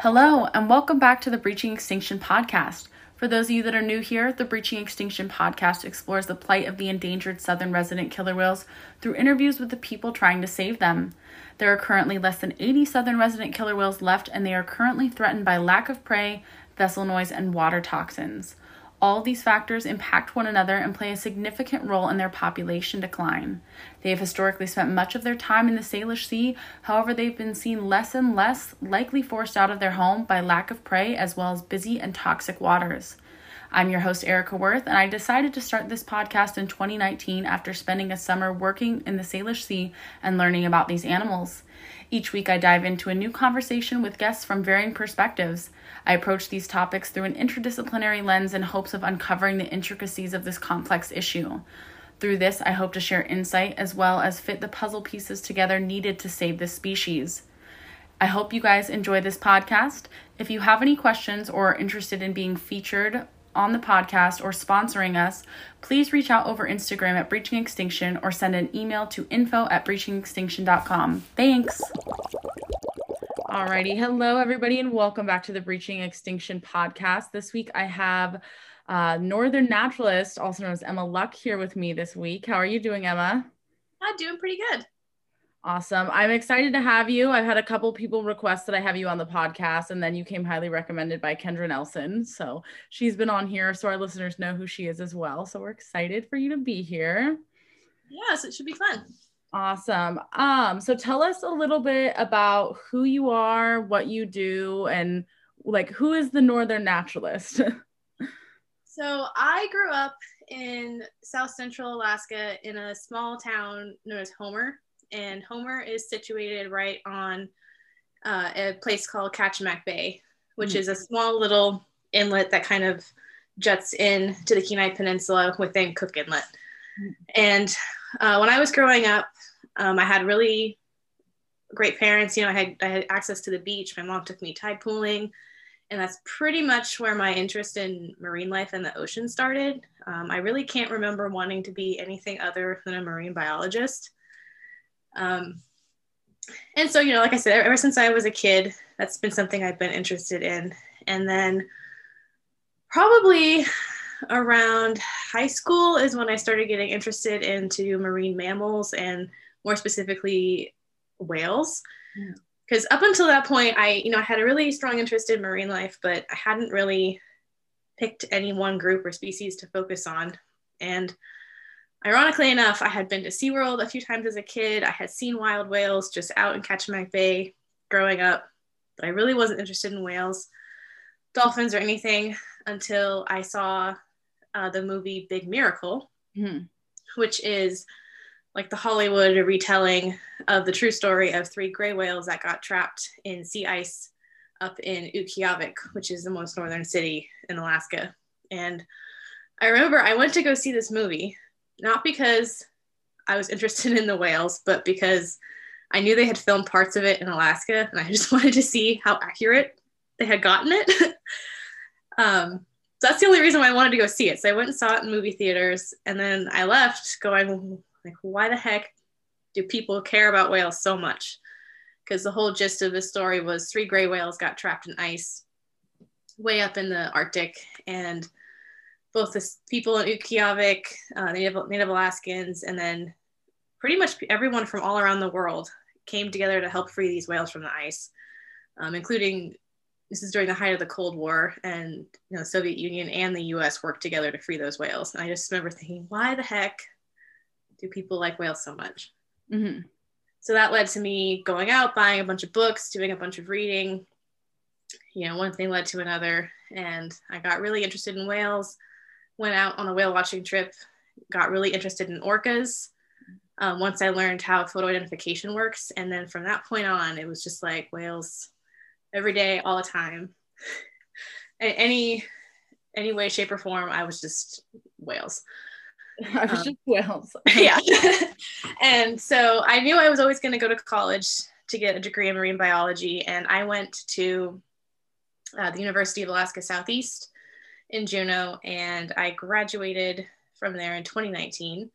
Hello, and welcome back to the Breaching Extinction podcast. For those of you that are new here, the Breaching Extinction podcast explores the plight of the endangered southern resident killer whales through interviews with the people trying to save them. There are currently less than 80 southern resident killer whales left, and they are currently threatened by lack of prey, vessel noise, and water toxins. All these factors impact one another and play a significant role in their population decline. They have historically spent much of their time in the Salish Sea, however they've been seen less and less, likely forced out of their home by lack of prey as well as busy and toxic waters. I'm your host Erica Wirth, and I decided to start this podcast in 2019 after spending a summer working in the Salish Sea and learning about these animals. Each week I dive into a new conversation with guests from varying perspectives. I approach these topics through an interdisciplinary lens in hopes of uncovering the intricacies of this complex issue. Through this, I hope to share insight as well as fit the puzzle pieces together needed to save this species. I hope you guys enjoy this podcast. If you have any questions or are interested in being featured on the podcast or sponsoring us, please reach out over Instagram at Breaching Extinction or send an email to info@breachingextinction.com. Thanks. Alrighty. Hello, everybody, and welcome back to the Breaching Extinction podcast. This week, I have Northern Naturalist, also known as Emma Luck, here with me this week. How are you doing, Emma? I'm doing pretty good. Awesome. I'm excited to have you. I've had a couple people request that I have you on the podcast, and then you came highly recommended by Kendra Nelson. So she's been on here, so our listeners know who she is as well. So we're excited for you to be here. Yes, it should be fun. Awesome. So tell us a little bit about who you are, what you do, and like who is the Northern Naturalist? So I grew up in South Central Alaska in a small town known as Homer. And Homer is situated right on a place called Kachemak Bay, which is a small little inlet that kind of juts in to the Kenai Peninsula within Cook Inlet. And when I was growing up, I had really great parents. You know, I had access to the beach. My mom took me tide pooling, and that's pretty much where my interest in marine life and the ocean started. I really can't remember wanting to be anything other than a marine biologist. And so, you know, like I said, ever since I was a kid, that's been something I've been interested in. And then probably around high school is when I started getting interested into marine mammals and more specifically whales. Because up until that point, I had a really strong interest in marine life, but I hadn't really picked any one group or species to focus on. And ironically enough, I had been to SeaWorld a few times as a kid. I had seen wild whales just out in Kachemak Bay growing up, but I really wasn't interested in whales, dolphins, or anything until I saw the movie Big Miracle, which is like the Hollywood retelling of the true story of three gray whales that got trapped in sea ice up in Utqiagvik, which is the most northern city in Alaska. And I remember I went to go see this movie, not because I was interested in the whales, but because I knew they had filmed parts of it in Alaska, and I just wanted to see how accurate they had gotten it. So that's the only reason why I wanted to go see it. So I went and saw it in movie theaters, and then I left going, like, why the heck do people care about whales so much? Because the whole gist of the story was three gray whales got trapped in ice way up in the Arctic, and both the people in Utqiagvik, Native Alaskans, and then pretty much everyone from all around the world came together to help free these whales from the ice, including, this is during the height of the Cold War, and the Soviet Union and the US worked together to free those whales. And I just remember thinking, why the heck do people like whales so much? So that led to me going out, buying a bunch of books, doing a bunch of reading. One thing led to another, and I got really interested in whales. Went out on a whale watching trip got really interested in orcas once I learned how photo identification works. And then from that point on, it was just like whales every day, all the time. Any way, shape or form, I was just whales. I was just whales. Yeah. And so I knew I was always going to go to college to get a degree in marine biology. And I went to the University of Alaska Southeast in Juneau, and I graduated from there in 2019.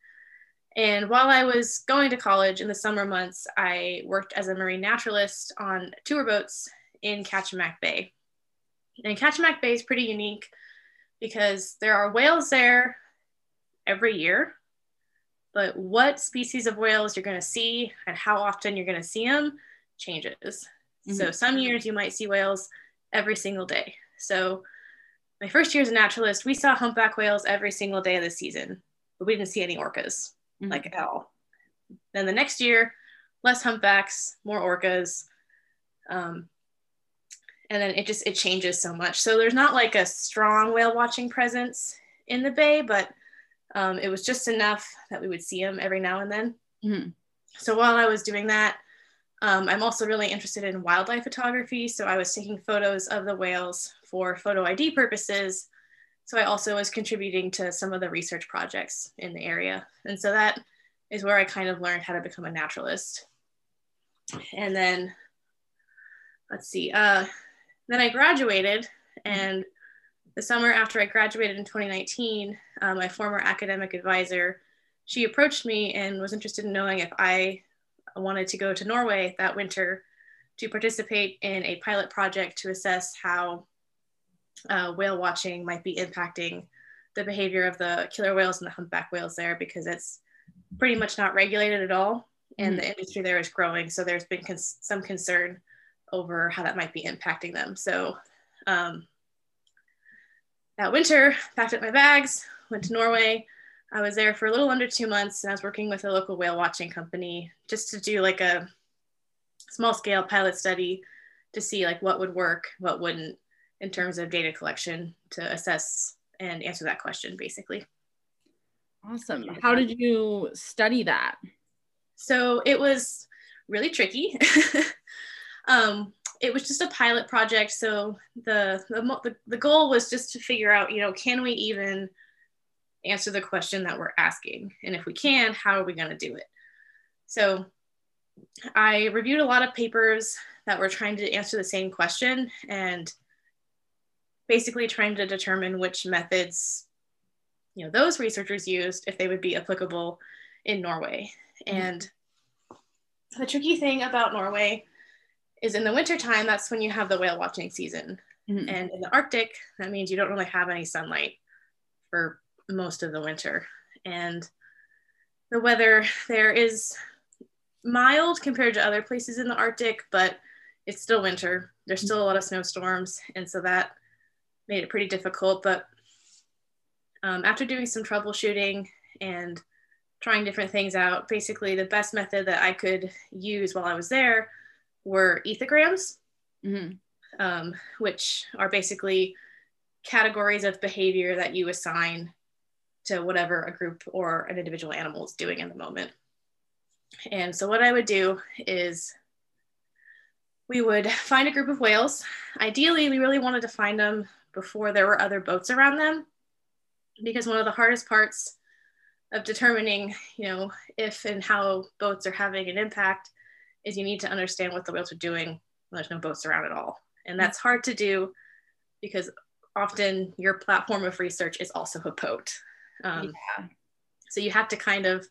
And while I was going to college in the summer months, I worked as a marine naturalist on tour boats in Kachemak Bay. And Kachemak Bay is pretty unique because there are whales there every year, but what species of whales you're going to see and how often you're going to see them changes. Mm-hmm. So some years you might see whales every single day. So my first year as a naturalist, we saw humpback whales every single day of the season, but we didn't see any orcas, mm-hmm. like at all. Then the next year, less humpbacks, more orcas. And then it changes so much. So there's not like a strong whale watching presence in the bay, but it was just enough that we would see them every now and then. Mm-hmm. So while I was doing that, I'm also really interested in wildlife photography. So I was taking photos of the whales for photo ID purposes. So I also was contributing to some of the research projects in the area. And so that is where I kind of learned how to become a naturalist. And then, let's see, then I graduated, and the summer after I graduated in 2019, my former academic advisor, she approached me and was interested in knowing if I wanted to go to Norway that winter to participate in a pilot project to assess how whale watching might be impacting the behavior of the killer whales and the humpback whales there, because it's pretty much not regulated at all, and mm-hmm. the industry there is growing, so there's been some concern over how that might be impacting them. So that winter, packed up my bags, went to Norway. I was there for a little under 2 months, and I was working with a local whale watching company just to do like a small scale pilot study to see like what would work, what wouldn't in terms of data collection to assess and answer that question basically. Awesome. How did you study that? So it was really tricky. It was just a pilot project, so the goal was just to figure out, you know, can we even answer the question that we're asking? And if we can, how are we going to do it? So I reviewed a lot of papers that were trying to answer the same question and basically trying to determine which methods, you know, those researchers used, if they would be applicable in Norway. Mm-hmm. And the tricky thing about Norway is in the wintertime, that's when you have the whale watching season. Mm-hmm. And in the Arctic, that means you don't really have any sunlight for most of the winter. And the weather there is mild compared to other places in the Arctic, but it's still winter. There's still a lot of snowstorms. And so that made it pretty difficult. But after doing some troubleshooting and trying different things out, basically the best method that I could use while I was there were ethograms, mm-hmm. Which are basically categories of behavior that you assign to whatever a group or an individual animal is doing in the moment. And so what I would do is we would find a group of whales. Ideally, we really wanted to find them before there were other boats around them, because one of the hardest parts of determining, you know, if and how boats are having an impact is you need to understand what the whales are doing when there's no boats around at all. And that's hard to do because often your platform of research is also a boat. Yeah. So you have to kind of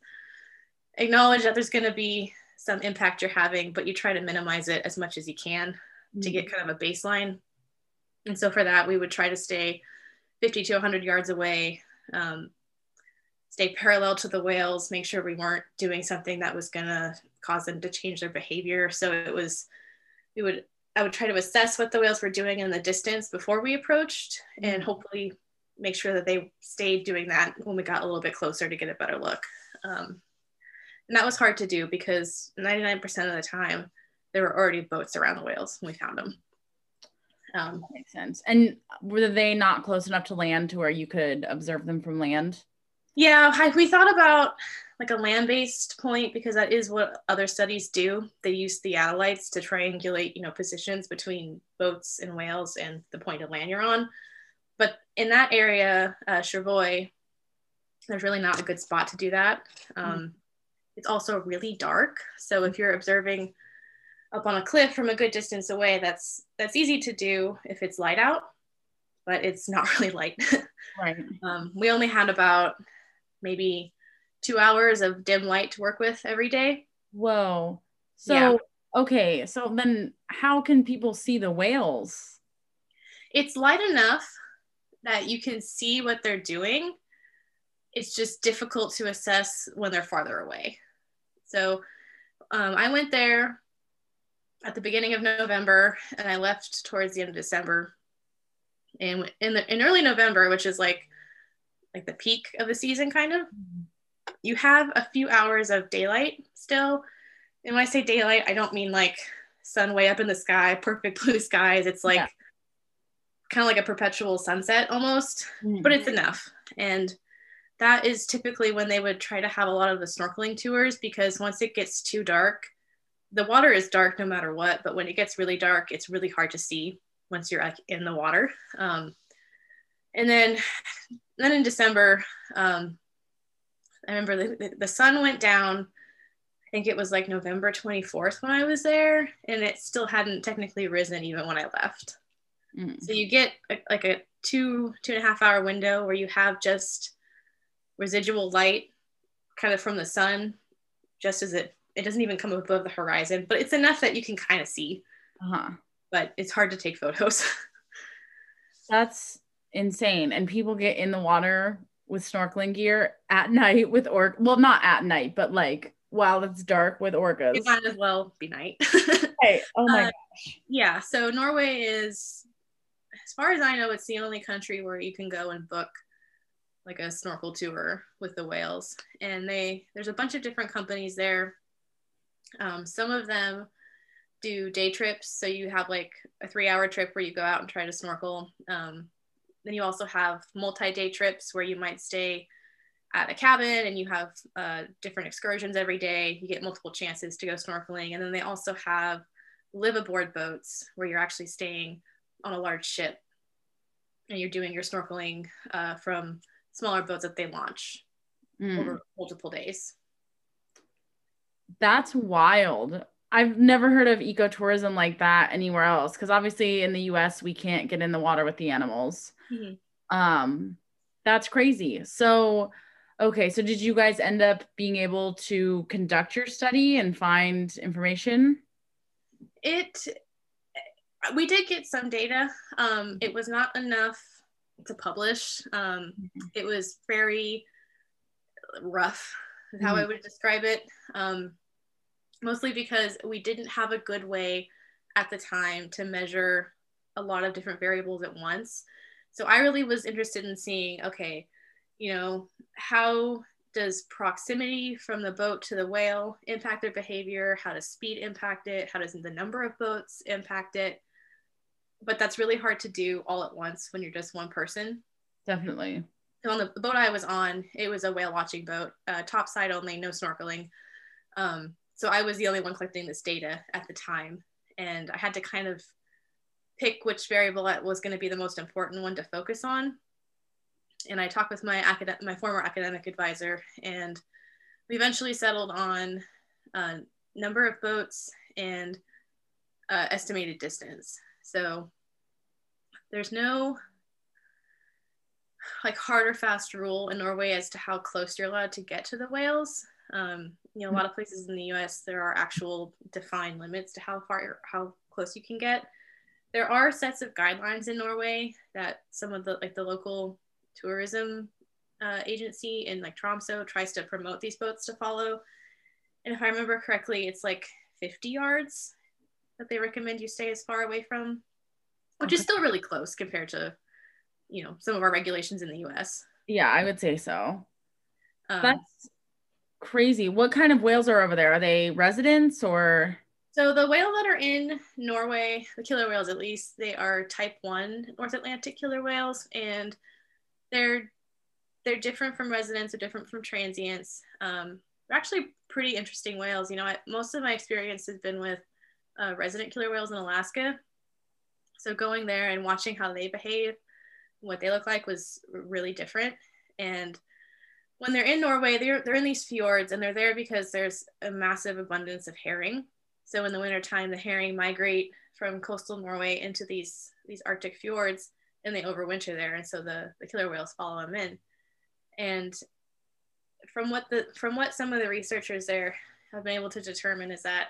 acknowledge that there's going to be some impact you're having, but you try to minimize it as much as you can mm-hmm. to get kind of a baseline. And so for that, we would try to stay 50 to 100 yards away, stay parallel to the whales, make sure we weren't doing something that was going to cause them to change their behavior. So I would try to assess what the whales were doing in the distance before we approached mm-hmm. and hopefully make sure that they stayed doing that when we got a little bit closer to get a better look. And that was hard to do because 99% of the time there were already boats around the whales when we found them. That makes sense. And were they not close enough to land to where you could observe them from land? Yeah, we thought about like a land-based point because that is what other studies do. They use theodolites to triangulate, you know, positions between boats and whales and the point of land you're on. But in that area, Skjervøy, there's really not a good spot to do that. It's also really dark. So if you're observing up on a cliff from a good distance away, that's easy to do if it's light out, but it's not really light. Right. We only had about maybe 2 hours of dim light to work with every day. Whoa. So, yeah. Okay. So then how can people see the whales? It's light enough that you can see what they're doing. It's just difficult to assess when they're farther away. So I went there at the beginning of November and I left towards the end of December. And in early November, which is like the peak of the season kind of, you have a few hours of daylight still. And when I say daylight, I don't mean like sun way up in the sky, perfect blue skies. It's like kind of like a perpetual sunset almost, but it's enough. And that is typically when they would try to have a lot of the snorkeling tours, because once it gets too dark, the water is dark no matter what, but when it gets really dark, it's really hard to see once you're in the water. And then in December, I remember the sun went down. I think it was like November 24th when I was there, and it still hadn't technically risen even when I left. So you get like a two and a half hour window where you have just residual light kind of from the sun, just as it doesn't even come above the horizon, but it's enough that you can kind of see, but it's hard to take photos. That's insane. And people get in the water with snorkeling gear at night with orcas. Well, not at night, but like while it's dark with orcas. It might as well be night. Right. Oh my gosh. Yeah. So Norway is, as far as I know, it's the only country where you can go and book like a snorkel tour with the whales. And there's a bunch of different companies there. Some of them do day trips. So you have like a 3-hour trip where you go out and try to snorkel. Then you also have multi-day trips where you might stay at a cabin and you have different excursions every day. You get multiple chances to go snorkeling. And then they also have live aboard boats where you're actually staying on a large ship and you're doing your snorkeling from smaller boats that they launch over multiple days. That's wild. I've never heard of ecotourism like that anywhere else, because obviously in the US we can't get in the water with the animals. That's crazy. So, okay, so did you guys end up being able to conduct your study and find information? We did get some data. It was not enough to publish. It was very rough, is how I would describe it. Mostly because we didn't have a good way at the time to measure a lot of different variables at once. So I really was interested in seeing, okay, you know, how does proximity from the boat to the whale impact their behavior? How does speed impact it? How does the number of boats impact it? But that's really hard to do all at once when you're just one person. Definitely. So on the boat I was on, it was a whale watching boat, topside only, no snorkeling. So I was the only one collecting this data at the time. And I had to kind of pick which variable that was going to be the most important one to focus on. And I talked with my former academic advisor, and we eventually settled on a number of boats and estimated distance. So there's no like hard or fast rule in Norway as to how close you're allowed to get to the whales. You know, a lot of places in the US, there are actual defined limits to how far or how close you can get. There are sets of guidelines in Norway that some of the local tourism agency in like Tromsø tries to promote these boats to follow. And if I remember correctly, it's like 50 yards that they recommend you stay as far away from, which is still really close compared to, you know, some of our regulations in the US. Yeah, I would say so. That's crazy. What kind of whales are over there? Are they residents or? So the whale that are in Norway, the killer whales at least, they are type 1 North Atlantic killer whales, and they're They're different from residents, they're different from transients. They're actually pretty interesting whales. You know, most of my experience has been with resident killer whales in Alaska. So going there and watching how they behave, what they look like was really different. And when they're in Norway, they're in these fjords, and they're there because there's a massive abundance of herring. So in the wintertime, the herring migrate from coastal Norway into these Arctic fjords, and they overwinter there. And so the killer whales follow them in. And from what some of the researchers there have been able to determine is that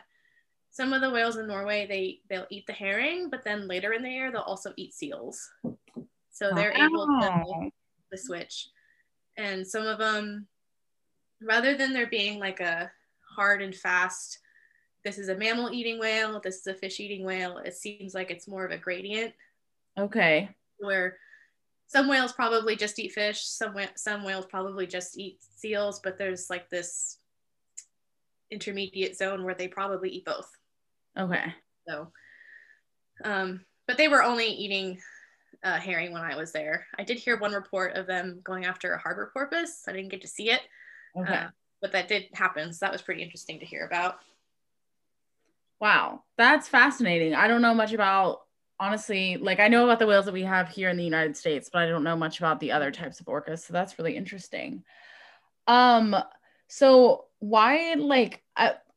some of the whales in Norway, they'll eat the herring, but then later in the year, they'll also eat seals. So they're able to the switch. And some of them, rather than there being like a hard and fast, this is a mammal eating whale, this is a fish eating whale, it seems like it's more of a gradient. Okay. Where some whales probably just eat fish, some whales probably just eat seals, but there's like this intermediate zone where they probably eat both. Okay. So, but they were only eating herring when I was there. I did hear one report of them going after a harbor porpoise. I didn't get to see it, okay. But that did happen. So that was pretty interesting to hear about. Wow, that's fascinating. I don't know much about, honestly, like I know about the whales that we have here in the United States, but I don't know much about the other types of orcas. So that's really interesting. So why, like,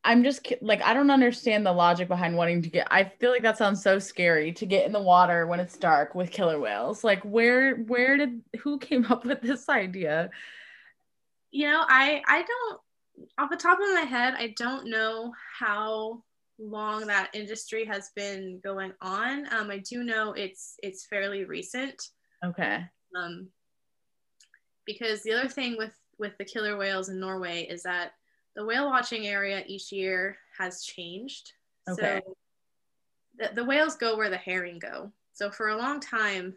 I'm just like, I don't understand the logic behind wanting to get, I feel like that sounds so scary to get in the water when it's dark with killer whales. Like who came up with this idea? You know, I don't, off the top of my head, I don't know how long that industry has been going on. I do know it's fairly recent. Okay. Because the other thing with the killer whales in Norway is that the whale watching area each year has changed. Okay. So the whales go where the herring go. So for a long time,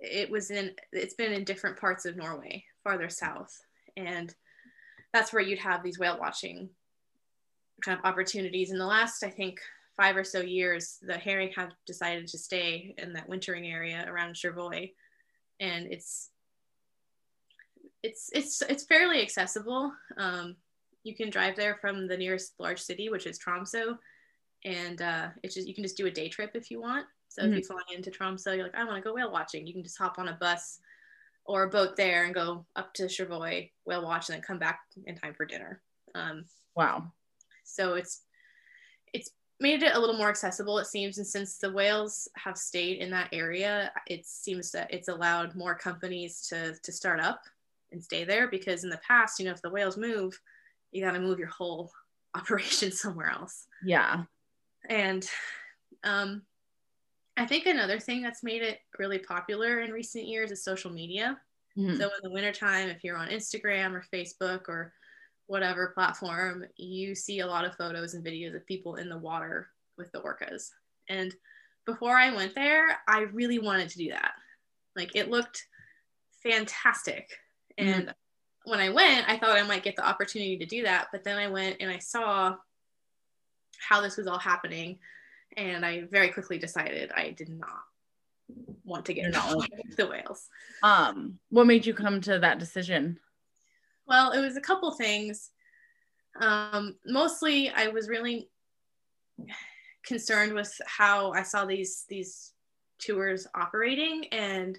it's been in different parts of Norway, farther south. And that's where you'd have these whale watching kind of opportunities. In the last, I think, 5 or so years, the herring have decided to stay in that wintering area around Skjervøy. And it's fairly accessible. You can drive there from the nearest large city, which is Tromsø, and you can just do a day trip if you want. So if you fly into Tromsø, you're like, I want to go whale watching, you can just hop on a bus or a boat there and go up to Skjervøy, whale watch, and then come back in time for dinner. Wow. So it's made it a little more accessible, it seems, and since the whales have stayed in that area, it seems that it's allowed more companies to start up and stay there, because in the past, you know, if the whales move, you got to move your whole operation somewhere else. Yeah. And I think another thing that's made it really popular in recent years is social media. So in the wintertime, if you're on Instagram or Facebook or whatever platform, you see a lot of photos and videos of people in the water with the orcas. And before I went there, I really wanted to do that. Like, it looked fantastic. And when I went, I thought I might get the opportunity to do that. But then I went and I saw how this was all happening. And I very quickly decided I did not want to get involved with the whales. What made you come to that decision? Well, it was a couple things. Mostly I was really concerned with how I saw these tours operating. And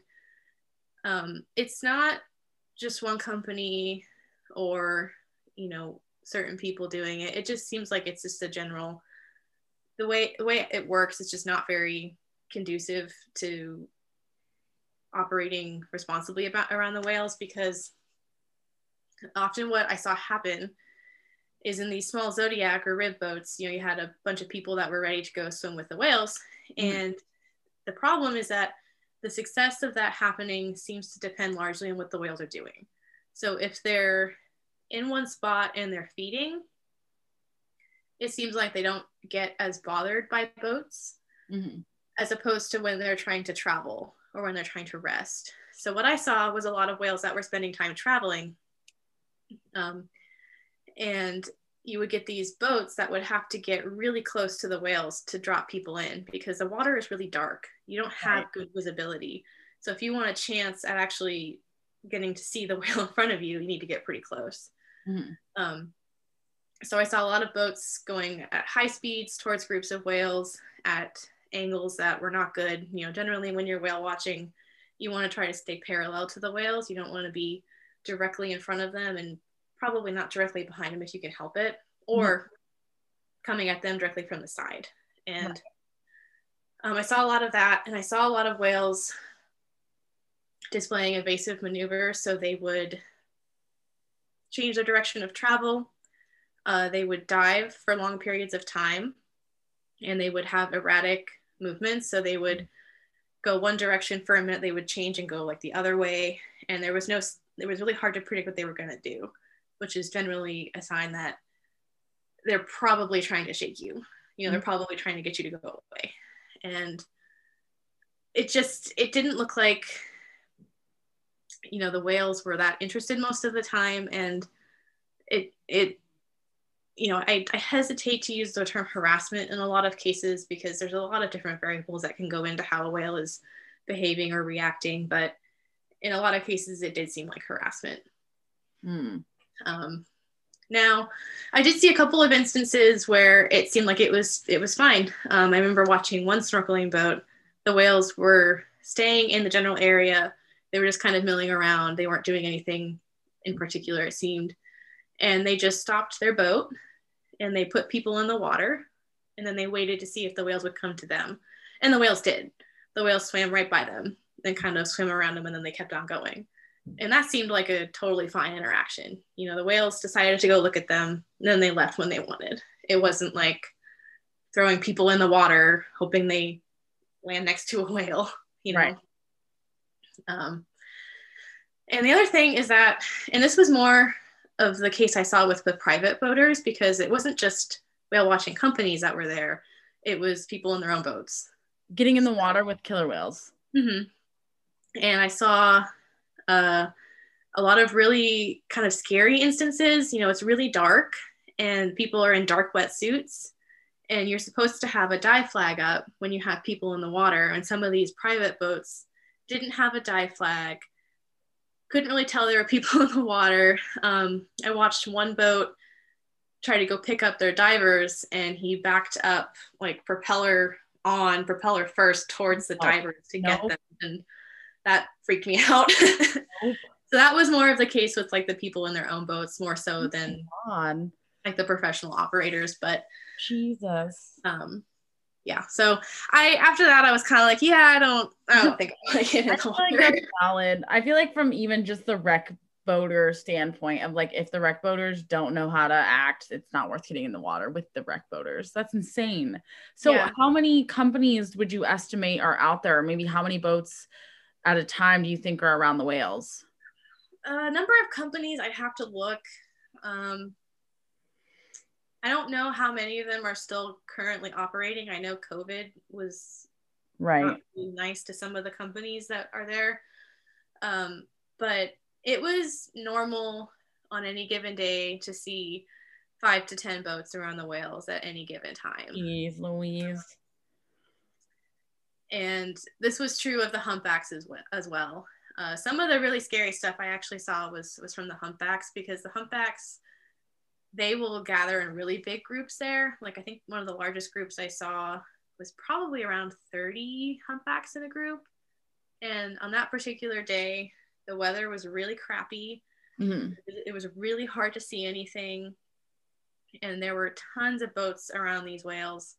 it's not just one company or, you know, certain people doing it. It just seems like it's just a general, the way it works is just not very conducive to operating responsibly around the whales, because often what I saw happen is in these small zodiac or rib boats, you know, you had a bunch of people that were ready to go swim with the whales. And the problem is that the success of that happening seems to depend largely on what the whales are doing. So if they're in one spot and they're feeding, it seems like they don't get as bothered by boats as opposed to when they're trying to travel or when they're trying to rest. So what I saw was a lot of whales that were spending time traveling. And you would get these boats that would have to get really close to the whales to drop people in, because the water is really dark. You don't have good visibility. So if you want a chance at actually getting to see the whale in front of you, you need to get pretty close. Mm-hmm. So I saw a lot of boats going at high speeds towards groups of whales at angles that were not good. You know, generally when you're whale watching, you want to try to stay parallel to the whales. You don't want to be directly in front of them, and probably not directly behind them if you can help it, or mm-hmm. coming at them directly from the side. And right. I saw a lot of that, and I saw a lot of whales displaying evasive maneuvers. So they would change their direction of travel. They would dive for long periods of time, and they would have erratic movements. So they would go one direction for a minute, they would change and go like the other way. And it was really hard to predict what they were going to do, which is generally a sign that they're probably trying to shake you. You know, they're probably trying to get you to go away. And it didn't look like, you know, the whales were that interested most of the time. And you know, I hesitate to use the term harassment in a lot of cases, because there's a lot of different variables that can go into how a whale is behaving or reacting. But in a lot of cases, it did seem like harassment. Mm. Now, I did see a couple of instances where it seemed like it was fine. I remember watching one snorkeling boat. The whales were staying in the general area. They were just kind of milling around. They weren't doing anything in particular, it seemed. And they just stopped their boat and they put people in the water, and then they waited to see if the whales would come to them. And the whales did. The whales swam right by them, then kind of swam around them, and then they kept on going. And that seemed like a totally fine interaction. You know, the whales decided to go look at them, and then they left when they wanted. It wasn't like throwing people in the water, hoping they land next to a whale, you know. Right. And the other thing is that, and this was more of the case I saw with the private boaters, because it wasn't just whale watching companies that were there, it was people in their own boats getting in the water with killer whales. Mm-hmm. And I saw a lot of really kind of scary instances. You know, it's really dark and people are in dark wetsuits, and you're supposed to have a dive flag up when you have people in the water, and some of these private boats didn't have a dive flag. Couldn't really tell there were people in the water. I watched one boat try to go pick up their divers, and he backed up like propeller first towards the divers to get them, and that freaked me out. So that was more of the case with like the people in their own boats, more so than like the professional operators. But Jesus. Yeah. So after that, I was kind of like, yeah, I don't think I like it. I feel like that's solid. I feel like from even just the wreck boater standpoint of like, if the wreck boaters don't know how to act, it's not worth getting in the water with the wreck boaters. That's insane. So yeah. How many companies would you estimate are out there? Or maybe how many boats at a time do you think are around the whales? A number of companies, I'd have to look. I don't know how many of them are still currently operating. I know COVID was not really nice to some of the companies that are there. But it was normal on any given day to see 5 to 10 boats around the whales at any given time. Jeez Louise. And this was true of the humpbacks as well. Some of the really scary stuff I actually saw was from the humpbacks, because the humpbacks, they will gather in really big groups there. Like I think one of the largest groups I saw was probably around 30 humpbacks in a group. And on that particular day, the weather was really crappy. Mm-hmm. It was really hard to see anything. And there were tons of boats around these whales,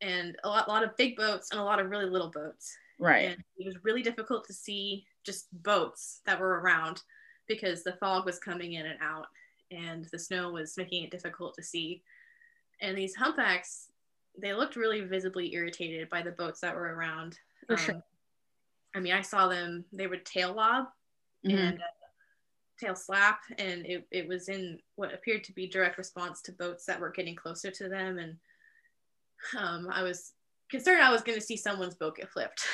and a lot of big boats and a lot of really little boats. Right. And it was really difficult to see just boats that were around, because the fog was coming in and out, and the snow was making it difficult to see. And these humpbacks, they looked really visibly irritated by the boats that were around. Sure. I mean, I saw them, they would tail lob, mm-hmm. and tail slap, and it was in what appeared to be direct response to boats that were getting closer to them. And I was concerned I was going to see someone's boat get flipped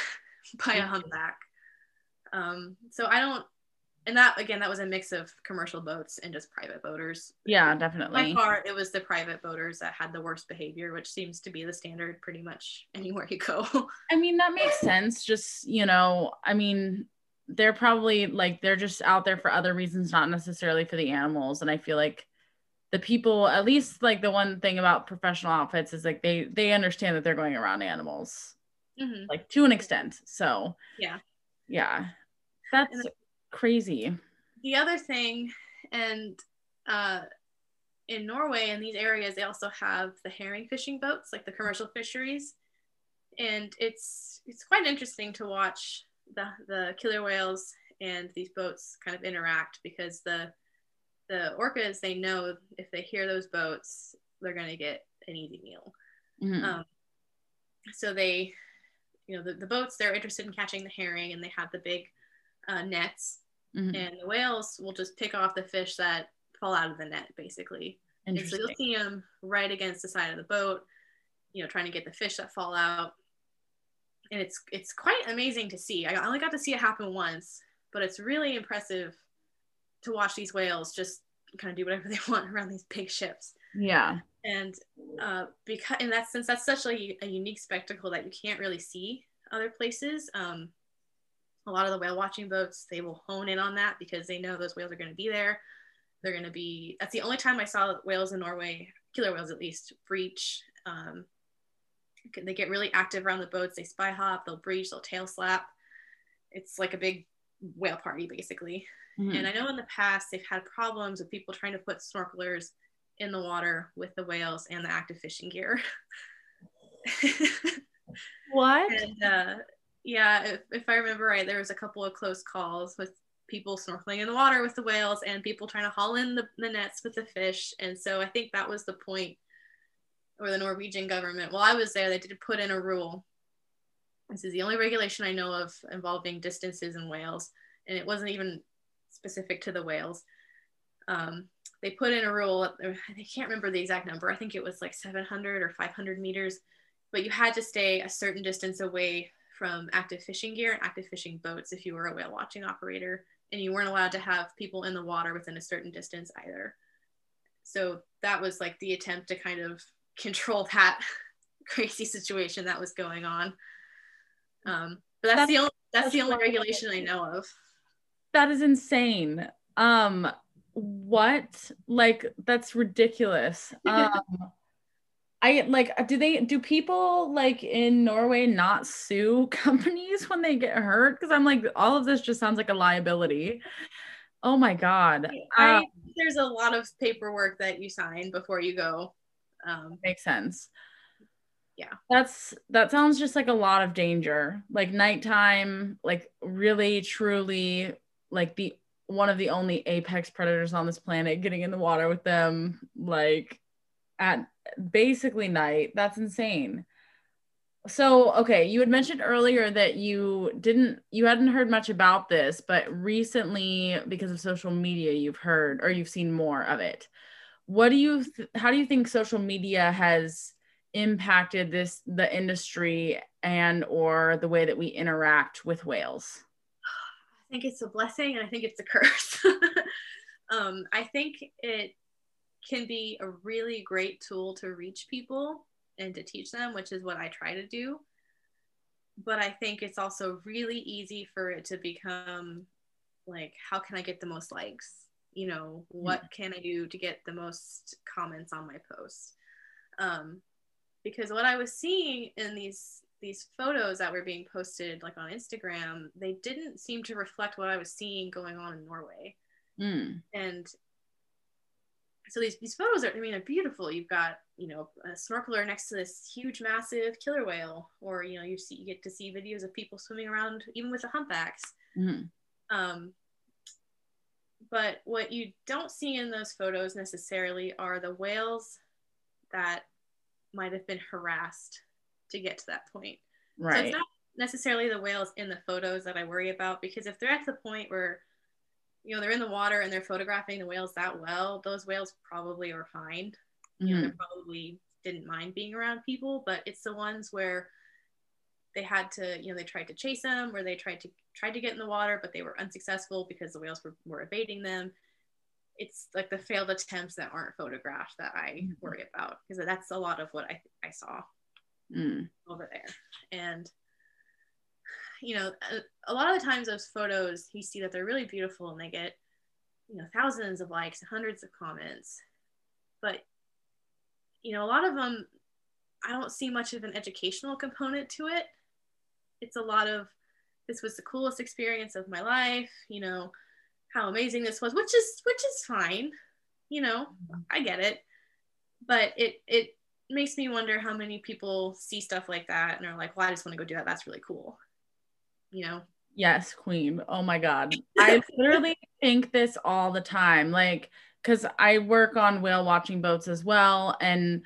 by a humpback. So I don't And that, again, that was a mix of commercial boats and just private boaters. Yeah, definitely. By far, it was the private boaters that had the worst behavior, which seems to be the standard pretty much anywhere you go. I mean, that makes sense. Just, you know, I mean, they're probably, like, they're just out there for other reasons, not necessarily for the animals. And I feel like the people, at least, like, the one thing about professional outfits is, like, they understand that they're going around animals, mm-hmm. like, to an extent. So, yeah. That's crazy. The other thing, and in Norway, in these areas, they also have the herring fishing boats, like the commercial fisheries, and it's quite interesting to watch the killer whales and these boats kind of interact, because the orcas, they know if they hear those boats, they're going to get an easy meal. Mm-hmm. So they, you know, the boats, they're interested in catching the herring, and they have the big nets. Mm-hmm. And the whales will just pick off the fish that fall out of the net, basically. And so you'll see them right against the side of the boat, you know, trying to get the fish that fall out. And it's quite amazing to see. I only got to see it happen once, but it's really impressive to watch these whales just kind of do whatever they want around these big ships. Yeah. And because in that sense, that's such a unique spectacle that you can't really see other places. A lot of the whale watching boats, they will hone in on that because they know those whales are going to be there. They're going to be, that's the only time I saw whales in Norway, killer whales at least, breach. They get really active around the boats. They spy hop, they'll breach, they'll tail slap. It's like a big whale party, basically. Mm-hmm. And I know in the past, they've had problems with people trying to put snorkelers in the water with the whales and the active fishing gear. What? And, yeah, if I remember right, there was a couple of close calls with people snorkeling in the water with the whales and people trying to haul in the nets with the fish. And so I think that was the point where the Norwegian government, while I was there, they did put in a rule. This is the only regulation I know of involving distances in whales, and it wasn't even specific to the whales. They put in a rule, I can't remember the exact number, I think it was like 700 or 500 meters, but you had to stay a certain distance away from active fishing gear and active fishing boats if you were a whale watching operator, and you weren't allowed to have people in the water within a certain distance either. So that was like the attempt to kind of control that crazy situation that was going on. But that's the only regulation I know of. That is insane. What? Like, that's ridiculous. I like, do people like in Norway not sue companies when they get hurt? Because I'm like, all of this just sounds like a liability. Oh my God. There's a lot of paperwork that you sign before you go. Makes sense. Yeah. That sounds just like a lot of danger. Like nighttime, like really, truly like one of the only apex predators on this planet getting in the water with them. Like at basically night. That's insane. So okay, you had mentioned earlier that you hadn't heard much about this, but recently because of social media you've heard or you've seen more of it. What do you how do you think social media has impacted the industry and or the way that we interact with whales? I think it's a blessing and I think it's a curse. I think it can be a really great tool to reach people and to teach them, which is what I try to do. But I think it's also really easy for it to become like, how can I get the most likes? You know, what can I do to get the most comments on my post? Because what I was seeing in these photos that were being posted like on Instagram, they didn't seem to reflect what I was seeing going on in Norway. Mm. And so these photos are, I mean, they're beautiful. You've got, you know, a snorkeler next to this huge, massive killer whale, or, you know, you get to see videos of people swimming around, even with the humpbacks. Mm-hmm. But what you don't see in those photos necessarily are the whales that might have been harassed to get to that point. Right. So it's not necessarily the whales in the photos that I worry about, because if they're at the point where, you know, they're in the water and they're photographing the whales that well, those whales probably are fine. You know, they probably didn't mind being around people, but it's the ones where they had to, you know, they tried to chase them, or they tried to get in the water, but they were unsuccessful because the whales were evading them. It's like the failed attempts that aren't photographed that I worry about, because that's a lot of what I saw over there. And, you know, a lot of the times those photos, you see that they're really beautiful and they get, you know, thousands of likes, hundreds of comments, but, you know, a lot of them, I don't see much of an educational component to it. It's a lot of, this was the coolest experience of my life, you know, how amazing this was, which is fine, you know, I get it, but it makes me wonder how many people see stuff like that and are like, well, I just want to go do that, that's really cool, you know. Yes, queen. Oh my god, I literally think this all the time, like, because I work on whale watching boats as well, and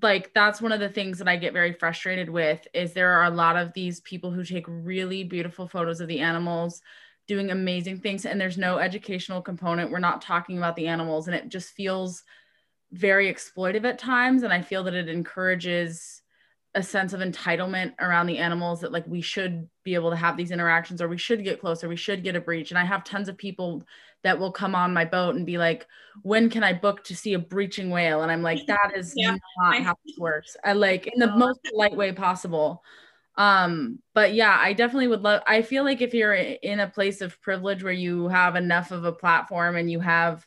like that's one of the things that I get very frustrated with, is there are a lot of these people who take really beautiful photos of the animals doing amazing things, and there's no educational component. We're not talking about the animals, and it just feels very exploitive at times, and I feel that it encourages a sense of entitlement around the animals, that like we should be able to have these interactions, or we should get closer, we should get a breach. And I have tons of people that will come on my boat and be like, when can I book to see a breaching whale? And I'm like, that is not how this works. I like in the most polite way possible. But yeah, I definitely would love, I feel like if you're in a place of privilege where you have enough of a platform and you have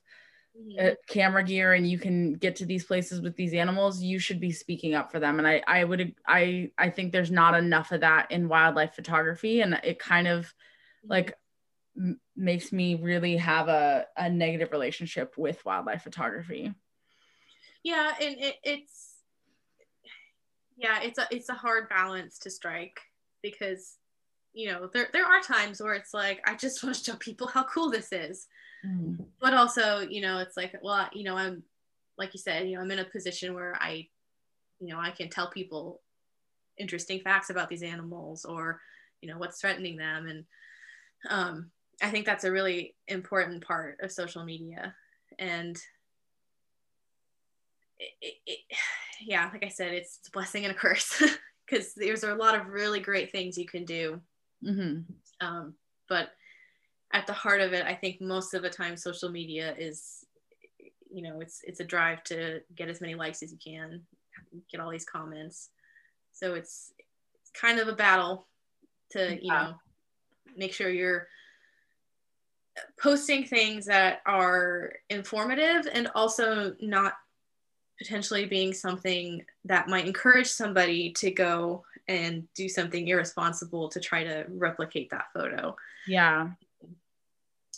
camera gear and you can get to these places with these animals, you should be speaking up for them. And I think there's not enough of that in wildlife photography, and it kind of like makes me really have a negative relationship with wildlife photography. Yeah, and it's a hard balance to strike, because you know there are times where it's like, I just want to show people how cool this is. But also, you know, it's like, well, you know, I'm, like you said, you know, I'm in a position where I, you know, I can tell people interesting facts about these animals, or, you know, what's threatening them. And I think that's a really important part of social media. And yeah, like I said, it's a blessing and a curse, because there's a lot of really great things you can do. But at the heart of it, I think most of the time social media is, you know, it's a drive to get as many likes as you can, get all these comments. So it's kind of a battle to, you know, make sure you're posting things that are informative and also not potentially being something that might encourage somebody to go and do something irresponsible to try to replicate that photo. Yeah.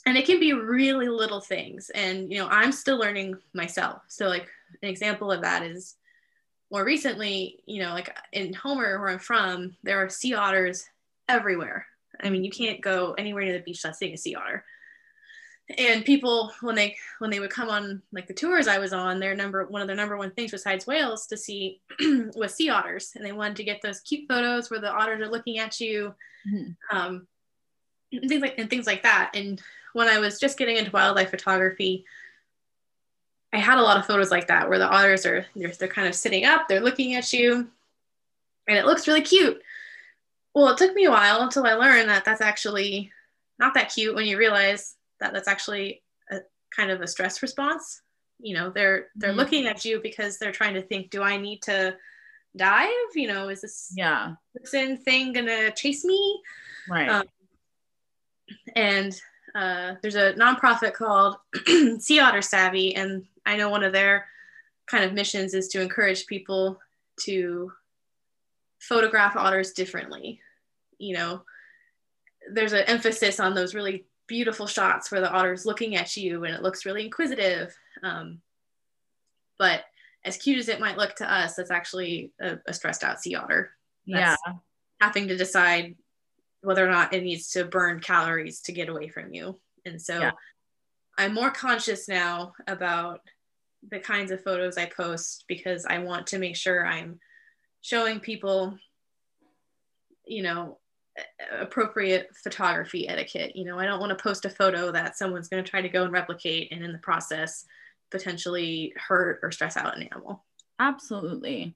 And it can be really little things. And, you know, I'm still learning myself. So like an example of that is more recently, you know, like in Homer, where I'm from, there are sea otters everywhere. I mean, you can't go anywhere near the beach without seeing a sea otter. And people, when they would come on like the tours I was on, one of their number one things besides whales to see was sea otters. And they wanted to get those cute photos where the otters are looking at you, things like that. And when I was just getting into wildlife photography, I had a lot of photos like that where the otters are, they're kind of sitting up, they're looking at you, and it looks really cute. Well, it took me a while until I learned that that's actually not that cute, when you realize that that's actually a kind of a stress response. You know, they're looking at you because they're trying to think, do I need to dive? You know, is this person thing gonna chase me? Right. And there's a nonprofit called Sea Otter Savvy, and I know one of their kind of missions is to encourage people to photograph otters differently. You know, there's an emphasis on those really beautiful shots where the otter's looking at you and it looks really inquisitive. But as cute as it might look to us, that's actually a stressed out sea otter. That's having to decide whether or not it needs to burn calories to get away from you. And so I'm more conscious now about the kinds of photos I post, because I want to make sure I'm showing people, you know, appropriate photography etiquette. You know, I don't want to post a photo that someone's going to try to go and replicate and in the process potentially hurt or stress out an animal. Absolutely.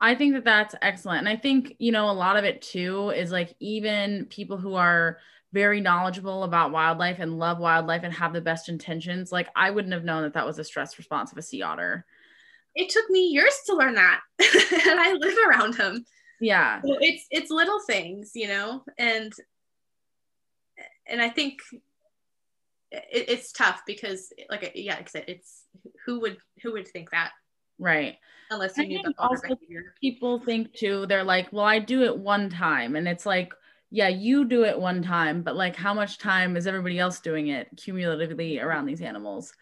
I think that that's excellent. And I think, you know, a lot of it too is like even people who are very knowledgeable about wildlife and love wildlife and have the best intentions. Like I wouldn't have known that that was a stress response of a sea otter. It took me years to learn that. And I live around him. Yeah. So it's little things, you know, and I think it's tough because like, yeah, it's who would think that? Right. Unless you knew the also behavior. People think too, they're like, well, I do it one time. And it's like, yeah, you do it one time, but like how much time is everybody else doing it cumulatively around these animals?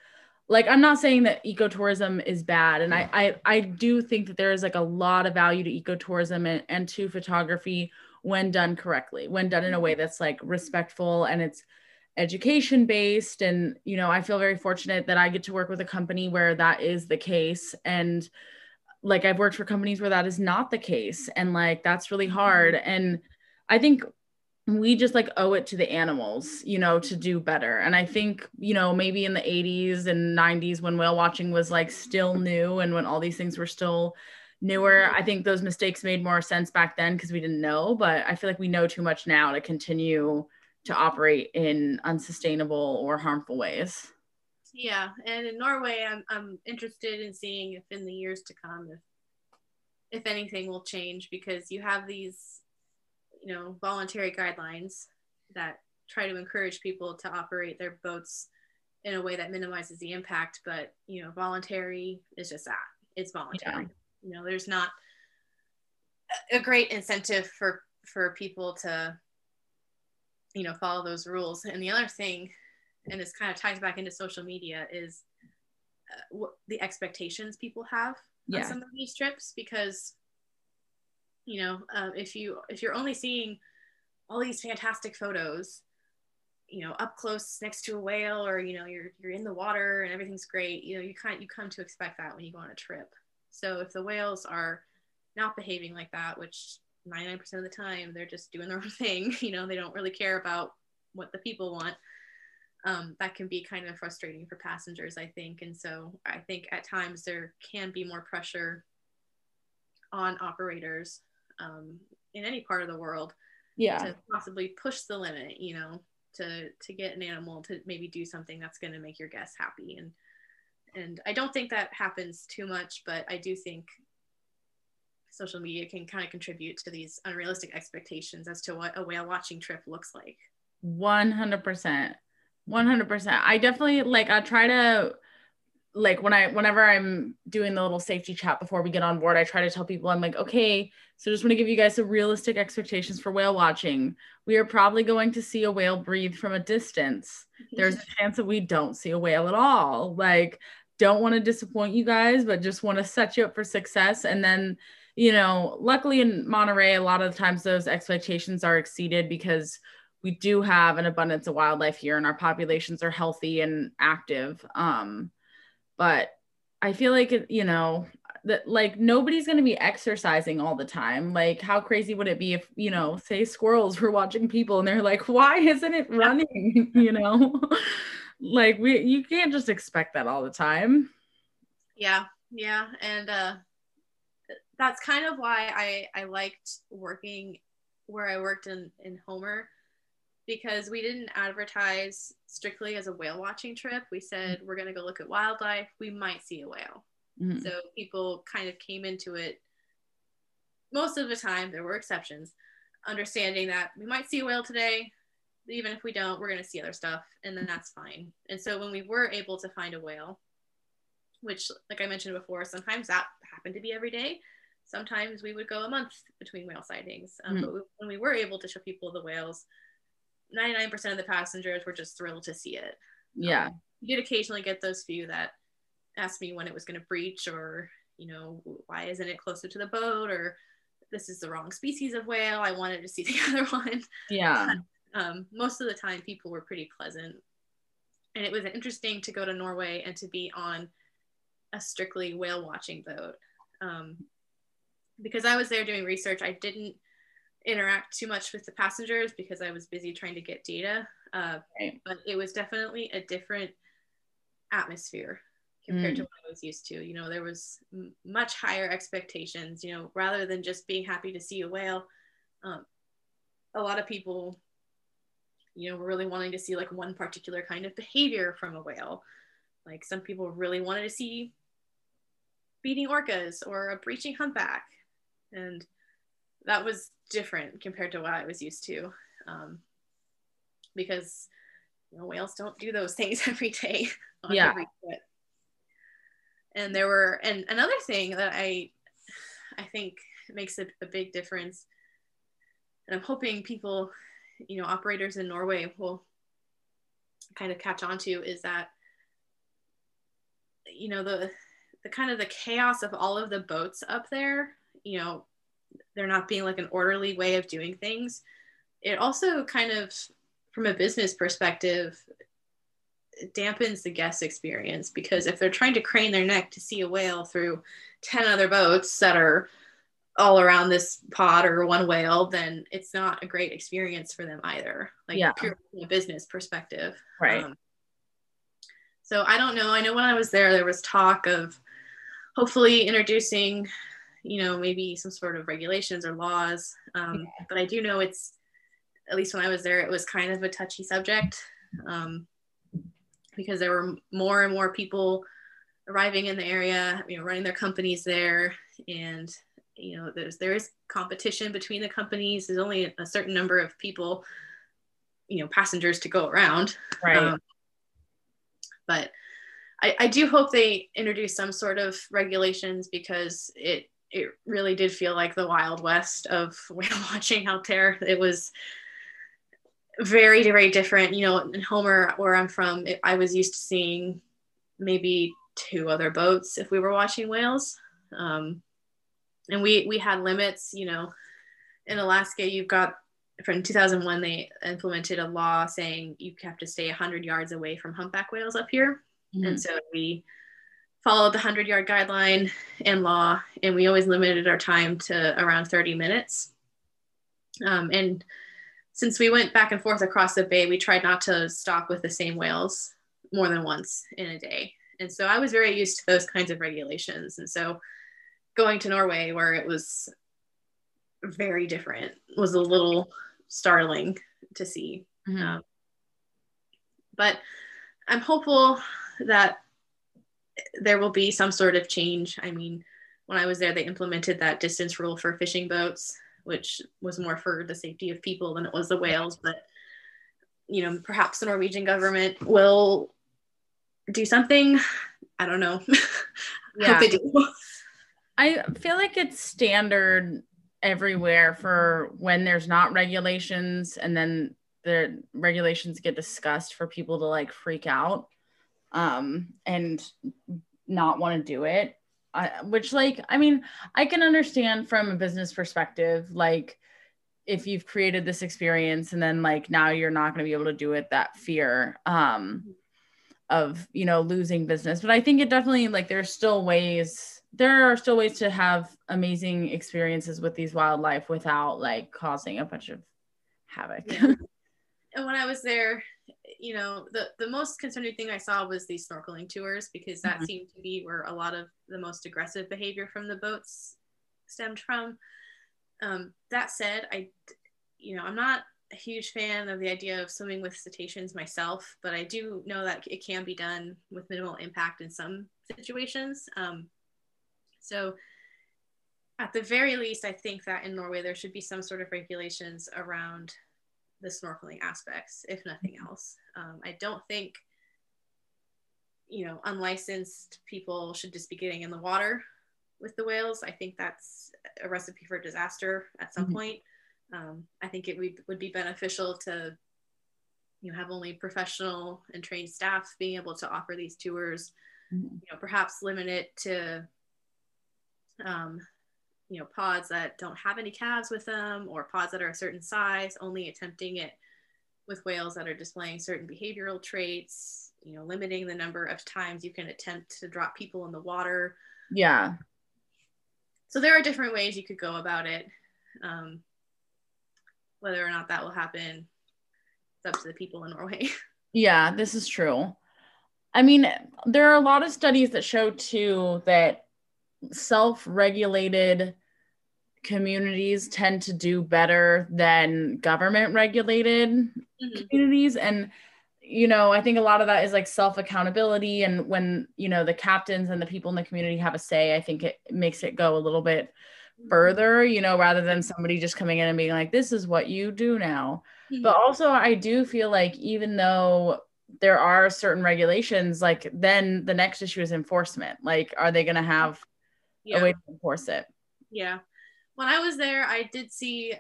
Like, I'm not saying that ecotourism is bad. And I do think that there is like a lot of value to ecotourism and to photography when done correctly, when done in a way that's like respectful and it's education based. And, you know, I feel very fortunate that I get to work with a company where that is the case. And like, I've worked for companies where that is not the case. And like, that's really hard. And I think we just like owe it to the animals, you know, to do better. And I think, you know, maybe in the 80s and 90s when whale watching was like still new and when all these things were still newer, I think those mistakes made more sense back then because we didn't know, but I feel like we know too much now to continue to operate in unsustainable or harmful ways. Yeah, and in Norway, I'm interested in seeing if in the years to come, if anything will change, because you have these, you know, voluntary guidelines that try to encourage people to operate their boats in a way that minimizes the impact, but, you know, voluntary is just that, it's voluntary. Yeah. You know, there's not a great incentive for people to, you know, follow those rules. And the other thing, and this kind of ties back into social media, is what the expectations people have on some of these trips. Because, you know, if you're only seeing all these fantastic photos, you know, up close next to a whale, or, you know, you're in the water and everything's great, you know, you come to expect that when you go on a trip. So if the whales are not behaving like that, which 99% of the time they're just doing their own thing, you know, they don't really care about what the people want, that can be kind of frustrating for passengers, I think. And so I think at times there can be more pressure on operators in any part of the world to possibly push the limit, you know, to get an animal to maybe do something that's going to make your guests happy. And I don't think that happens too much, but I do think social media can kind of contribute to these unrealistic expectations as to what a whale watching trip looks like. 100%. 100%. I definitely like, I try to like, whenever I'm doing the little safety chat before we get on board, I try to tell people, I'm like, okay, so just want to give you guys some realistic expectations for whale watching. We are probably going to see a whale breathe from a distance. There's a chance that we don't see a whale at all. Like, don't want to disappoint you guys, but just want to set you up for success. And then, you know, luckily in Monterey, a lot of the times those expectations are exceeded because we do have an abundance of wildlife here and our populations are healthy and active. But I feel like, you know, that like nobody's going to be exercising all the time. Like how crazy would it be if, you know, say squirrels were watching people and they're like, why isn't it running? You know, like you can't just expect that all the time. Yeah. Yeah. And, that's kind of why I liked working where I worked in Homer, because we didn't advertise strictly as a whale watching trip. We said, we're going to go look at wildlife. We might see a whale. Mm-hmm. So people kind of came into it. Most of the time, there were exceptions, understanding that we might see a whale today. Even if we don't, we're going to see other stuff. And then that's fine. And so when we were able to find a whale, which like I mentioned before, sometimes that happened to be every day. Sometimes we would go a month between whale sightings. But when we were able to show people the whales, 99% of the passengers were just thrilled to see it. Yeah. You did occasionally get those few that asked me when it was going to breach, or, you know, why isn't it closer to the boat, or this is the wrong species of whale. I wanted to see the other one. Yeah. Most of the time people were pretty pleasant. And it was interesting to go to Norway and to be on a strictly whale watching boat. Because I was there doing research, I didn't interact too much with the passengers because I was busy trying to get data, but it was definitely a different atmosphere compared to what I was used to. You know, there was much higher expectations, you know, rather than just being happy to see a whale. A lot of people, you know, were really wanting to see like one particular kind of behavior from a whale. Like some people really wanted to see beating orcas or a breaching humpback. And that was different compared to what I was used to, because, you know, whales don't do those things every day. Every trip. And there were, and another thing that I think makes a big difference, and I'm hoping people, you know, operators in Norway will kind of catch on to, is that, you know, the kind of the chaos of all of the boats up there, you know, they're not being like an orderly way of doing things. It also kind of, from a business perspective, dampens the guest experience, because if they're trying to crane their neck to see a whale through 10 other boats that are all around this pod or one whale, then it's not a great experience for them either, like purely from a business perspective. Right. So I don't know. I know when I was there, there was talk of hopefully introducing, you know, maybe some sort of regulations or laws. But I do know it's, at least when I was there, it was kind of a touchy subject, because there were more and more people arriving in the area, you know, running their companies there. And, you know, there is competition between the companies. There's only a certain number of people, you know, passengers to go around. Right. But I do hope they introduce some sort of regulations, because it really did feel like the Wild West of whale watching out there. It was very, very different. You know, in Homer, where I'm from, I was used to seeing maybe 2 other boats if we were watching whales. And we had limits, you know. In Alaska, you've got, from 2001, they implemented a law saying you have to stay 100 yards away from humpback whales up here. Mm-hmm. And so we followed the 100-yard guideline and law, and we always limited our time to around 30 minutes. And since we went back and forth across the bay, we tried not to stop with the same whales more than once in a day. And so I was very used to those kinds of regulations. And so going to Norway, where it was very different, was a little startling to see. Mm-hmm. But I'm hopeful that there will be some sort of change. I mean, when I was there, they implemented that distance rule for fishing boats, which was more for the safety of people than it was the whales. But, you know, perhaps the Norwegian government will do something. I don't know. I hope they do. I feel like it's standard everywhere for when there's not regulations, and then the regulations get discussed for people to like freak out and not want to do it, which, like, I mean, I can understand from a business perspective, like if you've created this experience and then like now you're not going to be able to do it, that fear of, you know, losing business. But I think it definitely, like, there are still ways to have amazing experiences with these wildlife without like causing a bunch of havoc. Yeah. And when I was there, you know, the most concerning thing I saw was these snorkeling tours, because that seemed to be where a lot of the most aggressive behavior from the boats stemmed from. That said, I'm not a huge fan of the idea of swimming with cetaceans myself, but I do know that it can be done with minimal impact in some situations. So at the very least, I think that in Norway, there should be some sort of regulations around the snorkeling aspects, if nothing else. I don't think, you know, unlicensed people should just be getting in the water with the whales. I think that's a recipe for disaster at some point. I think it would be beneficial to, you know, have only professional and trained staff being able to offer these tours, you know, perhaps limit it to, you know, pods that don't have any calves with them, or pods that are a certain size, only attempting it with whales that are displaying certain behavioral traits, you know, limiting the number of times you can attempt to drop people in the water. Yeah. So there are different ways you could go about it. Whether or not that will happen, it's up to the people in Norway. Yeah, this is true. I mean, There are a lot of studies that show too that self-regulated communities tend to do better than government-regulated communities. And, you know, I think a lot of that is like self-accountability. And when, you know, the captains and the people in the community have a say, I think it makes it go a little bit further, you know, rather than somebody just coming in and being like, this is what you do now. But also I do feel like even though there are certain regulations, like then the next issue is enforcement. Like, are they going to have a way to enforce it? Yeah. When I was there, I did see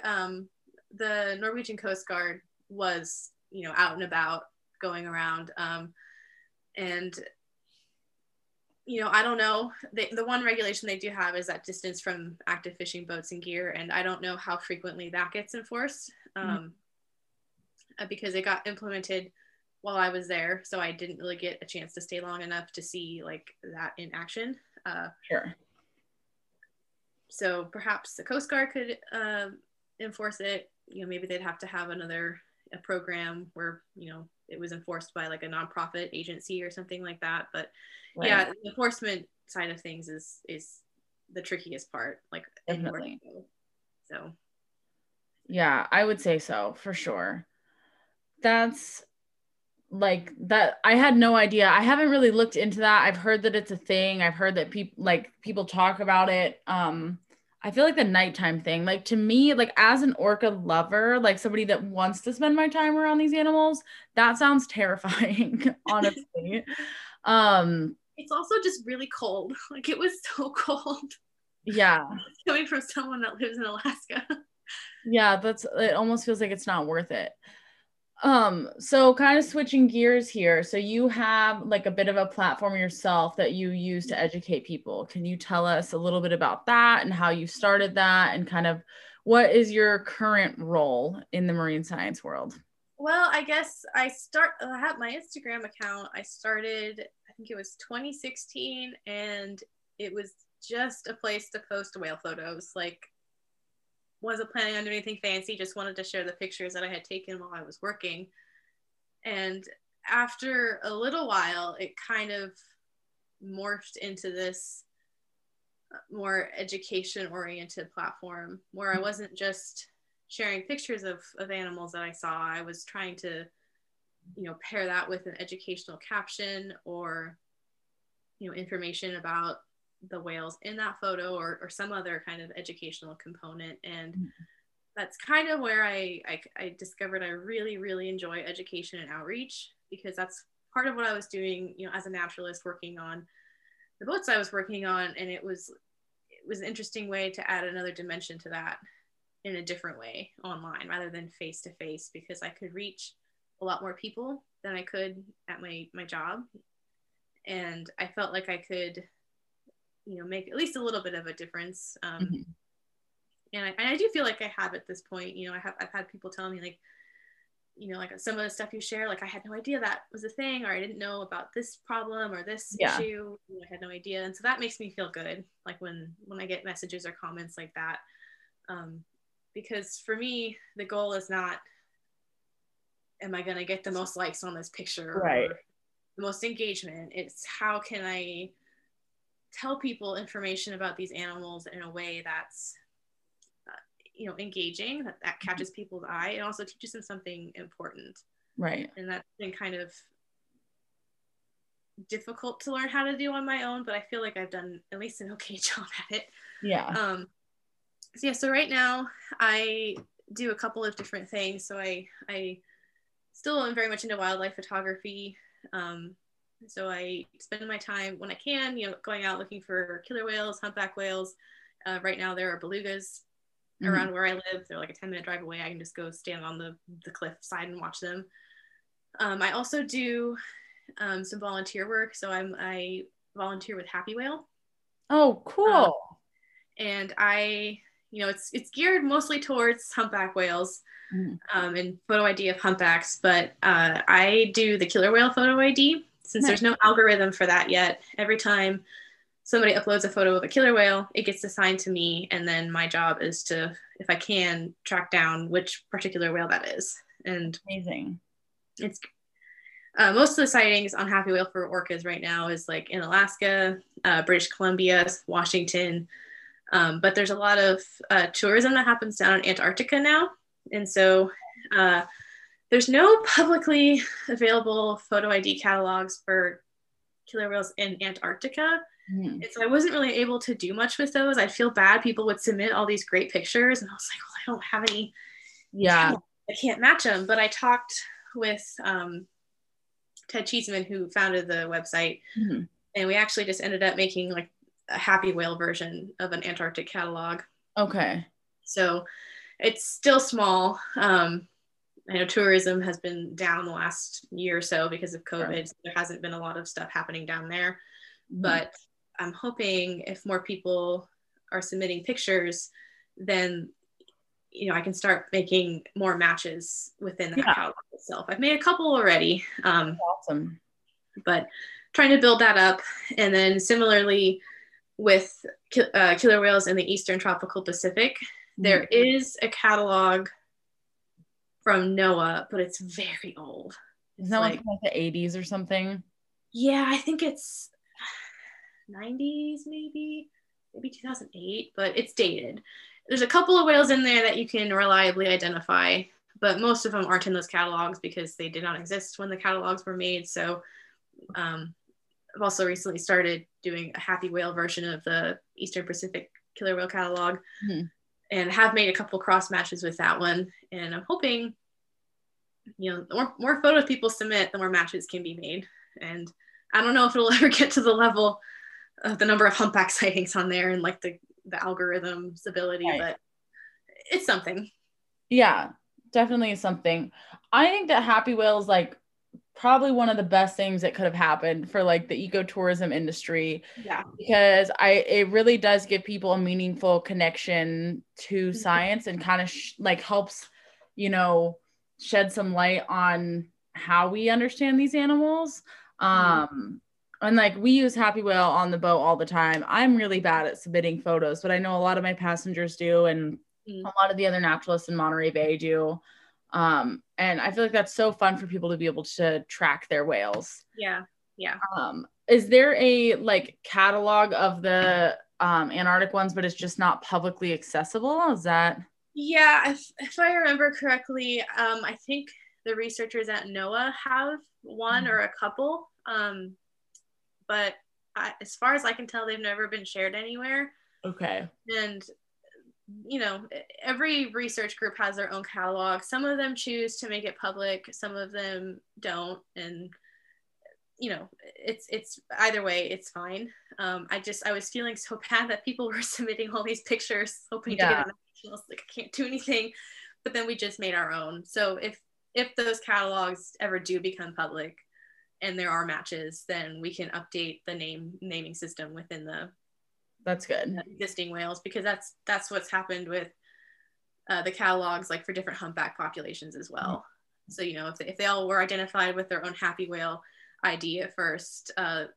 the Norwegian Coast Guard was, you know, out and about going around. And, you know, I don't know, the one regulation they do have is that distance from active fishing boats and gear. And I don't know how frequently that gets enforced because it got implemented while I was there. So I didn't really get a chance to stay long enough to see like that in action. Sure. So perhaps the Coast Guard could enforce it. You know, maybe they'd have to have a program where, you know, it was enforced by like a nonprofit agency or something like that. But right. Yeah, the enforcement side of things is the trickiest part. Like, definitely. So. Yeah, I would say so for sure. That's like that. I had no idea. I haven't really looked into that. I've heard that it's a thing. I've heard that people talk about it. I feel like the nighttime thing, like to me, like as an orca lover, like somebody that wants to spend my time around these animals, that sounds terrifying, honestly. It's also just really cold. Like it was so cold. Yeah. Coming from someone that lives in Alaska. Yeah, it almost feels like it's not worth it. So kind of switching gears here. So you have like a bit of a platform yourself that you use to educate people. Can you tell us a little bit about that and how you started that and kind of what is your current role in the marine science world? Well, I guess I have my Instagram account. I started, I think it was 2016, and it was just a place to post whale photos. Like, wasn't planning on doing anything fancy, just wanted to share the pictures that I had taken while I was working. And after a little while, it kind of morphed into this more education-oriented platform where I wasn't just sharing pictures of animals that I saw. I was trying to, you know, pair that with an educational caption or, you know, information about the whales in that photo or some other kind of educational component. And that's kind of where I discovered I really, really enjoy education and outreach, because that's part of what I was doing, you know, as a naturalist working on the boats I was working on. And it was an interesting way to add another dimension to that in a different way online rather than face-to-face, because I could reach a lot more people than I could at my job. And I felt like I could, you know, make at least a little bit of a difference. And I do feel like I have at this point. You know, I've had people tell me, like, you know, like some of the stuff you share, like I had no idea that was a thing, or I didn't know about this problem or this issue. You know, I had no idea. And so that makes me feel good. Like when I get messages or comments like that, because for me, the goal is not, am I going to get the most likes on this picture? Right. Or the most engagement. It's how can I tell people information about these animals in a way that's, you know, engaging, that catches people's eye and also teaches them something important. Right. And that's been kind of difficult to learn how to do on my own, but I feel like I've done at least an okay job at it. Yeah. So right now I do a couple of different things. So I still am very much into wildlife photography. So I spend my time when I can, you know, going out looking for killer whales, humpback whales. Right now there are belugas around where I live. They're like a 10-minute drive away. I can just go stand on the cliff side and watch them. I also do some volunteer work. So I volunteer with Happy Whale. Oh, cool. And I, you know, it's geared mostly towards humpback whales and photo ID of humpbacks, but I do the killer whale photo ID. Since there's no algorithm for that yet, every time somebody uploads a photo of a killer whale, it gets assigned to me. And then my job is to, if I can, track down which particular whale that is. And amazing. It's Most of the sightings on Happy Whale for orcas right now is like in Alaska, British Columbia, Washington. But there's a lot of tourism that happens down in Antarctica now. And so there's no publicly available photo ID catalogs for killer whales in Antarctica. And so I wasn't really able to do much with those. I feel bad. People would submit all these great pictures and I was like, well, I don't have any. Yeah. I can't match them. But I talked with Ted Cheeseman, who founded the website. And we actually just ended up making like a Happy Whale version of an Antarctic catalog. Okay. So it's still small. I know tourism has been down the last year or so because of COVID. Right. So there hasn't been a lot of stuff happening down there. But I'm hoping if more people are submitting pictures, then, you know, I can start making more matches within the catalog itself. I've made a couple already. Awesome. But trying to build that up. And then similarly with killer whales in the Eastern Tropical Pacific, there is a catalog from NOAA, but it's very old. Isn't that like the 80s or something? Yeah, I think it's 90s, maybe 2008, but it's dated. There's a couple of whales in there that you can reliably identify, but most of them aren't in those catalogs because they did not exist when the catalogs were made. So I've also recently started doing a Happy Whale version of the Eastern Pacific killer whale catalog and have made a couple cross matches with that one. And I'm hoping, you know, the more photos people submit, the more matches can be made. And I don't know if it'll ever get to the level of the number of humpback sightings on there and like the algorithm's ability, but it's something. Yeah, definitely something. I think that Happy Whale is like probably one of the best things that could have happened for like the ecotourism industry. Yeah. Because it really does give people a meaningful connection to science and kind of like helps, you know, shed some light on how we understand these animals. And like we use Happy Whale on the boat all the time. I'm really bad at submitting photos, but I know a lot of my passengers do, and a lot of the other naturalists in Monterey Bay do. And I feel like that's so fun for people to be able to track their whales. Yeah. Yeah. Is there a like catalog of the Antarctic ones, but it's just not publicly accessible? Is that? Yeah. If I remember correctly, I think the researchers at NOAA have one or a couple. But as far as I can tell, they've never been shared anywhere. Okay. And, you know, every research group has their own catalog. Some of them choose to make it public. Some of them don't. And, you know, it's either way, it's fine. I was feeling so bad that people were submitting all these pictures, hoping to get on the channels. Like, I can't do anything. But then we just made our own. So if those catalogs ever do become public and there are matches, then we can update the naming system within the existing whales, because that's what's happened with the catalogs, like for different humpback populations as well. So, you know, if they all were identified with their own Happy Whale ID at first,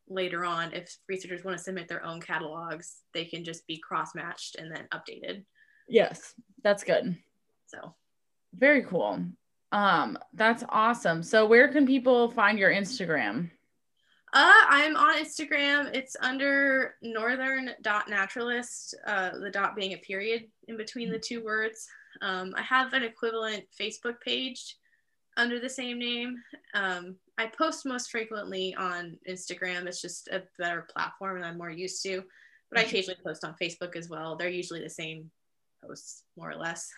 later on, if researchers want to submit their own catalogs, they can just be cross-matched and then updated. Yes, that's good. So very cool. That's awesome. So where can people find your Instagram? I'm on Instagram. It's under northern.naturalist, the dot being a period in between the two words. I have an equivalent Facebook page under the same name. I post most frequently on Instagram. It's just a better platform and I'm more used to, but I occasionally post on Facebook as well. They're usually the same posts, more or less.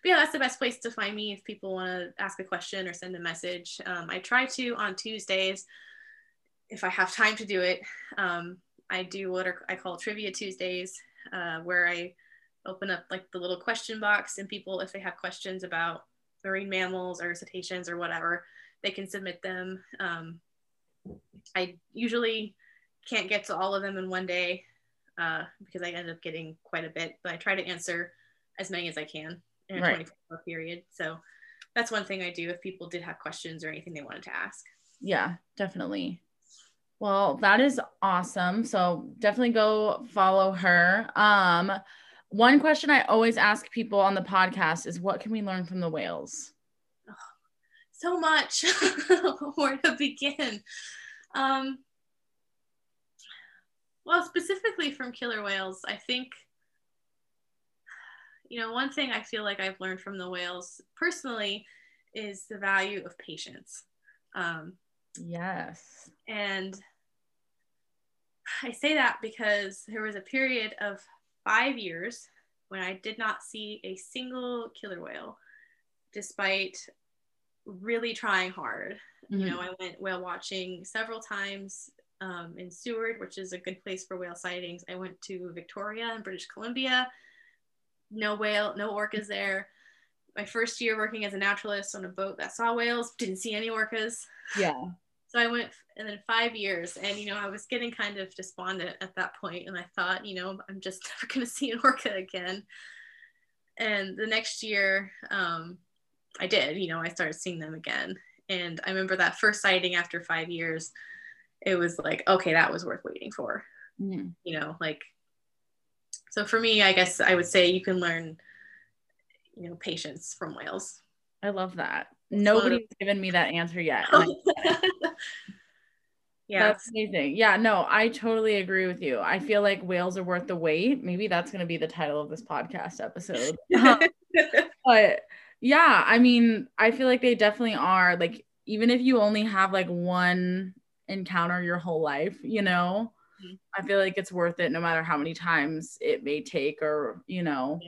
But yeah, that's the best place to find me if people want to ask a question or send a message. I try to on Tuesdays, if I have time to do it. I do what I call Trivia Tuesdays, where I open up like the little question box, and people, if they have questions about marine mammals or cetaceans or whatever, they can submit them. I usually can't get to all of them in one day because I end up getting quite a bit, but I try to answer as many as I can in a 24-hour period. So that's one thing I do if people did have questions or anything they wanted to ask. Yeah, definitely. Well, that is awesome. So definitely go follow her. One question I always ask people on the podcast is, what can we learn from the whales? Oh, so much. Where to begin? Well, specifically from killer whales, I think, you know, one thing I feel like I've learned from the whales personally is the value of patience. Yes. And I say that because there was a period of 5 years when I did not see a single killer whale, despite really trying hard. Mm-hmm. You know, I went whale watching several times. In Seward, which is a good place for whale sightings. I went to Victoria in British Columbia. No whale, no orcas there. My first year working as a naturalist on a boat that saw whales, didn't see any orcas. Yeah. So I went, and then 5 years, and you know, I was getting kind of despondent at that point, and I thought, you know, I'm just never gonna see an orca again. And the next year, I did, you know, I started seeing them again. And I remember that first sighting after 5 years, it was like, okay, that was worth waiting for. Mm. You know, like, so for me, I guess I would say you can learn, you know, patience from whales. I love that. Nobody's given me that answer yet. Yeah. That's amazing. Yeah, no, I totally agree with you. I feel like whales are worth the wait. Maybe that's going to be the title of this podcast episode. But yeah, I mean, I feel like they definitely are. Like, even if you only have like one encounter your whole life, you know, I feel like it's worth it no matter how many times it may take, or, you know,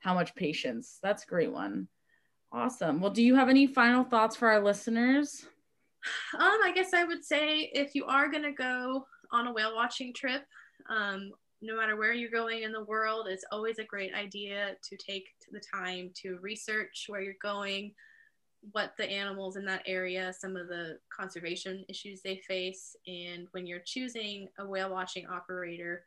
how much patience. That's a great one. Awesome. Well, do you have any final thoughts for our listeners? I guess I would say if you are going to go on a whale watching trip, no matter where you're going in the world, it's always a great idea to take the time to research where you're going, what the animals in that area, some of the conservation issues they face. And when you're choosing a whale watching operator,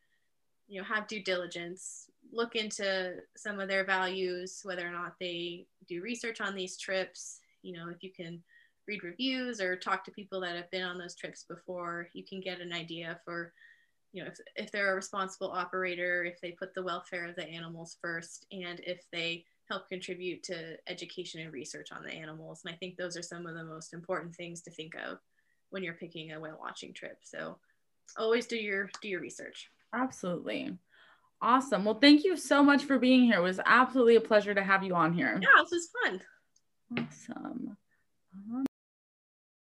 you know, have due diligence, look into some of their values, whether or not they do research on these trips. You know, if you can read reviews or talk to people that have been on those trips before, you can get an idea for, you know, if they're a responsible operator, if they put the welfare of the animals first, and if they help contribute to education and research on the animals. And I think those are some of the most important things to think of when you're picking a whale watching trip. So always do your research. Absolutely. Awesome. Well, thank you so much for being here. It was absolutely a pleasure to have you on here. Yeah, this was fun. Awesome.